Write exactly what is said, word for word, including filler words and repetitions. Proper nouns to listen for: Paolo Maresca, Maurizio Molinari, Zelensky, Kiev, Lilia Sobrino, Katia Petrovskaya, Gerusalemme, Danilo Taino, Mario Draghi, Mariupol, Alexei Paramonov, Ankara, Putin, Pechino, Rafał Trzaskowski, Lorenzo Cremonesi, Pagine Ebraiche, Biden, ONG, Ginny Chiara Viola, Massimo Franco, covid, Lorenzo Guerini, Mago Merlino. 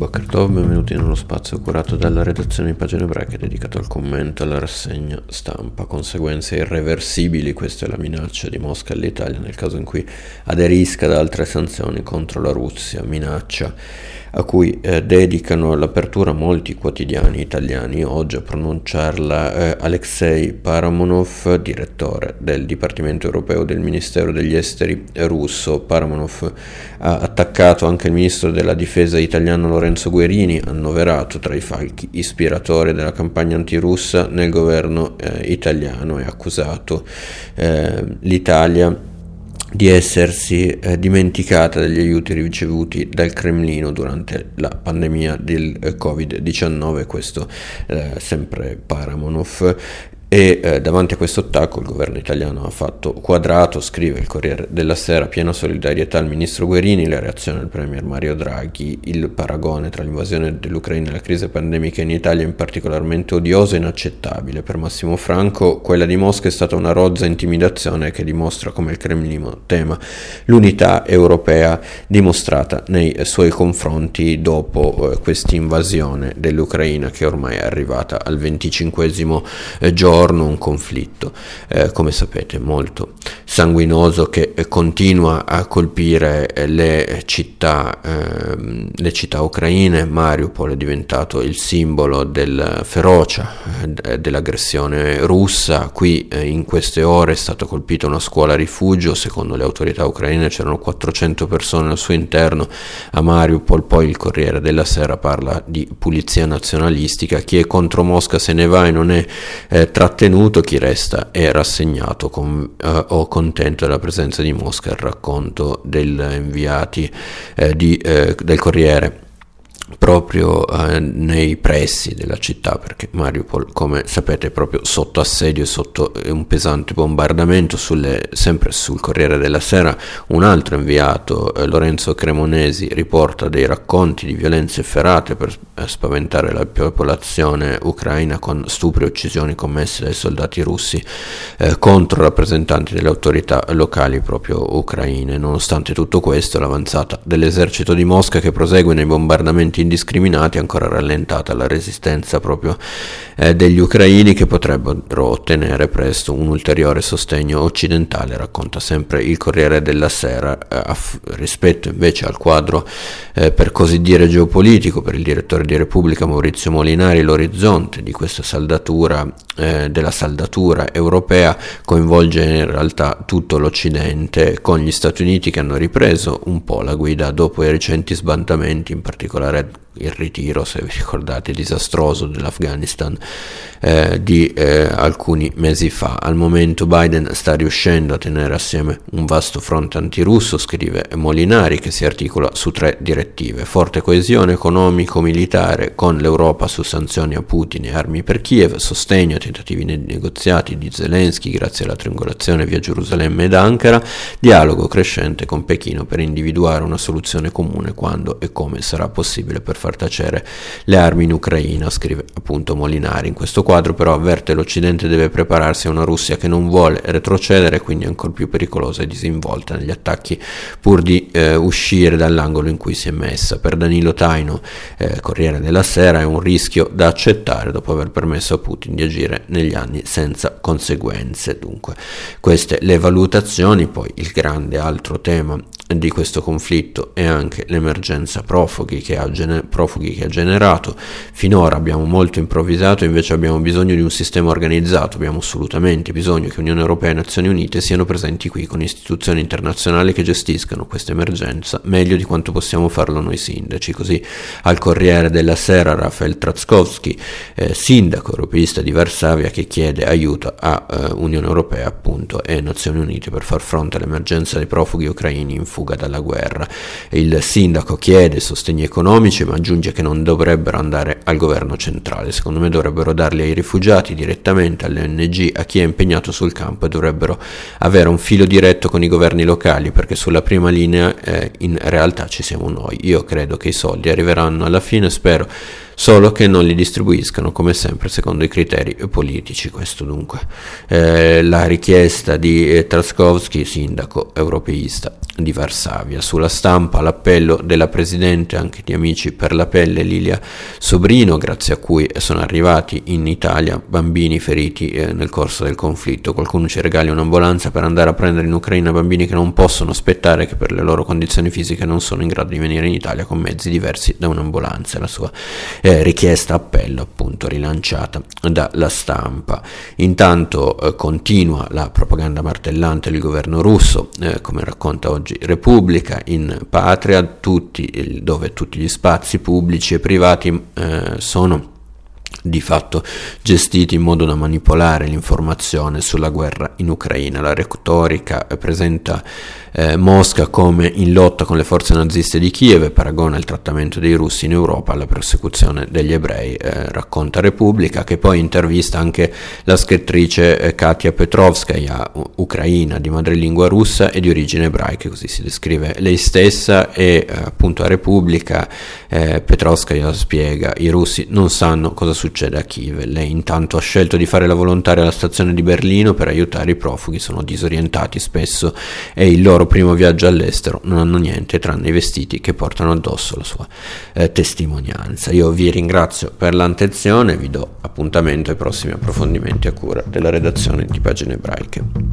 Boker Tov, benvenuti nello spazio curato dalla redazione di Pagine Ebraiche dedicato al commento, alla rassegna stampa. Conseguenze irreversibili, questa è la minaccia di Mosca all'Italia nel caso in cui aderisca ad altre sanzioni contro la Russia, minaccia a cui eh, dedicano l'apertura molti quotidiani italiani. Oggi a pronunciarla eh, Alexei Paramonov, direttore del Dipartimento Europeo del Ministero degli Esteri russo. Paramonov ha attaccato anche il ministro della Difesa italiano Lorenzo Guerini, annoverato tra i falchi ispiratori della campagna antirussa nel governo eh, italiano, e accusato eh, l'Italia di essersi eh, dimenticata degli aiuti ricevuti dal Cremlino durante la pandemia del eh, covid diciannove, questo eh, sempre Paramonov. E eh, davanti a questo attacco il governo italiano ha fatto quadrato, scrive il Corriere della Sera, piena solidarietà al ministro Guerini, la reazione del premier Mario Draghi, il paragone tra l'invasione dell'Ucraina e la crisi pandemica in Italia è particolarmente odioso e inaccettabile. Per Massimo Franco quella di Mosca è stata una rozza intimidazione che dimostra come il Cremlino tema l'unità europea dimostrata nei suoi confronti dopo eh, questa invasione dell'Ucraina che ormai è arrivata al venticinquesimo eh, giorno. Un conflitto, eh, come sapete, molto sanguinoso, che eh, continua a colpire eh, le città eh, le città ucraine. Mariupol è diventato il simbolo della ferocia eh, dell'aggressione russa. Qui eh, in queste ore è stata colpita una scuola rifugio, secondo le autorità ucraine c'erano quattrocento persone al suo interno a Mariupol. Poi il Corriere della Sera parla di pulizia nazionalistica, chi è contro Mosca se ne va e non è eh, tra Tenuto, chi resta è rassegnato con, eh, o contento della presenza di Mosca. Il racconto degli inviati eh, di, eh, del Corriere proprio eh, nei pressi della città, perché Mariupol, come sapete, è proprio sotto assedio e sotto un pesante bombardamento. Sulle, sempre sul Corriere della Sera un altro inviato, eh, Lorenzo Cremonesi, riporta dei racconti di violenze efferate per eh, spaventare la popolazione ucraina, con stupri e uccisioni commesse dai soldati russi eh, contro rappresentanti delle autorità locali proprio ucraine. Nonostante tutto questo, l'avanzata dell'esercito di Mosca, che prosegue nei bombardamenti indiscriminati, ancora rallentata la resistenza proprio eh, degli ucraini, che potrebbero ottenere presto un ulteriore sostegno occidentale, racconta sempre il Corriere della Sera. Eh, aff- rispetto invece al quadro eh, per così dire geopolitico, per il direttore di Repubblica Maurizio Molinari l'orizzonte di questa saldatura eh, della saldatura europea coinvolge in realtà tutto l'Occidente, con gli Stati Uniti che hanno ripreso un po' la guida dopo i recenti sbandamenti, in particolare il ritiro, se vi ricordate, disastroso dell'Afghanistan eh, di eh, alcuni mesi fa. Al momento Biden sta riuscendo a tenere assieme un vasto fronte antirusso, scrive Molinari, che si articola su tre direttive: forte coesione economico-militare con l'Europa su sanzioni a Putin e armi per Kiev, sostegno ai tentativi negoziati di Zelensky grazie alla triangolazione via Gerusalemme ed Ankara, dialogo crescente con Pechino per individuare una soluzione comune quando e come sarà possibile per far tacere le armi in Ucraina, scrive appunto Molinari. In questo quadro però avverte l'Occidente deve prepararsi a una Russia che non vuole retrocedere, quindi ancor più pericolosa e disinvolta negli attacchi pur di eh, uscire dall'angolo in cui si è messa. Per Danilo Taino, eh, Corriere della Sera, è un rischio da accettare dopo aver permesso a Putin di agire negli anni senza conseguenze. Dunque queste le valutazioni. Poi il grande altro tema di questo conflitto è anche l'emergenza profughi che ha, gener- profughi che ha generato. Finora abbiamo molto improvvisato, invece abbiamo bisogno di un sistema organizzato, abbiamo assolutamente bisogno che Unione Europea e Nazioni Unite siano presenti qui con istituzioni internazionali che gestiscano questa emergenza meglio di quanto possiamo farlo noi sindaci. Così al Corriere della Sera Rafał Trzaskowski, eh, sindaco europeista di Varsavia, che chiede aiuto a eh, Unione Europea appunto e Nazioni Unite per far fronte all'emergenza dei profughi ucraini in fuga dalla guerra. Il sindaco chiede sostegni economici, ma aggiunge che non dovrebbero andare al governo centrale. Secondo me dovrebbero darli ai rifugiati direttamente, alle O N G, a chi è impegnato sul campo, e dovrebbero avere un filo diretto con i governi locali, perché sulla prima linea eh, in realtà ci siamo noi. Io credo che i soldi arriveranno alla fine, spero solo che non li distribuiscano come sempre secondo i criteri politici. Questo dunque eh, la richiesta di eh, Trzaskowski, sindaco europeista di Varsavia. Sulla stampa l'appello della presidente anche di Amici per la Pelle Lilia Sobrino, grazie a cui sono arrivati in Italia bambini feriti eh, nel corso del conflitto. Qualcuno ci regali un'ambulanza per andare a prendere in Ucraina bambini che non possono aspettare, che per le loro condizioni fisiche non sono in grado di venire in Italia con mezzi diversi da un'ambulanza. La sua eh, richiesta, appello appunto rilanciata dalla stampa. Intanto eh, continua la propaganda martellante del governo russo, eh, come racconta oggi Repubblica. In patria tutti, dove tutti gli spazi pubblici e privati eh, sono di fatto gestiti in modo da manipolare l'informazione sulla guerra in Ucraina. La retorica presenta eh, Mosca come in lotta con le forze naziste di Kiev e paragona il trattamento dei russi in Europa alla persecuzione degli ebrei, eh, racconta Repubblica, che poi intervista anche la scrittrice eh, Katia Petrovskaya, u- ucraina di madrelingua russa e di origine ebraica, così si descrive lei stessa. E eh, appunto a Repubblica eh, Petrovskaya spiega: i russi non sanno cosa succede Succede a Kiev. Lei intanto ha scelto di fare la volontaria alla stazione di Berlino per aiutare i profughi, sono disorientati spesso e il loro primo viaggio all'estero non hanno niente tranne i vestiti che portano addosso. La sua eh, testimonianza. Io vi ringrazio per l'attenzione, vi do appuntamento ai prossimi approfondimenti a cura della redazione di Pagine Ebraiche.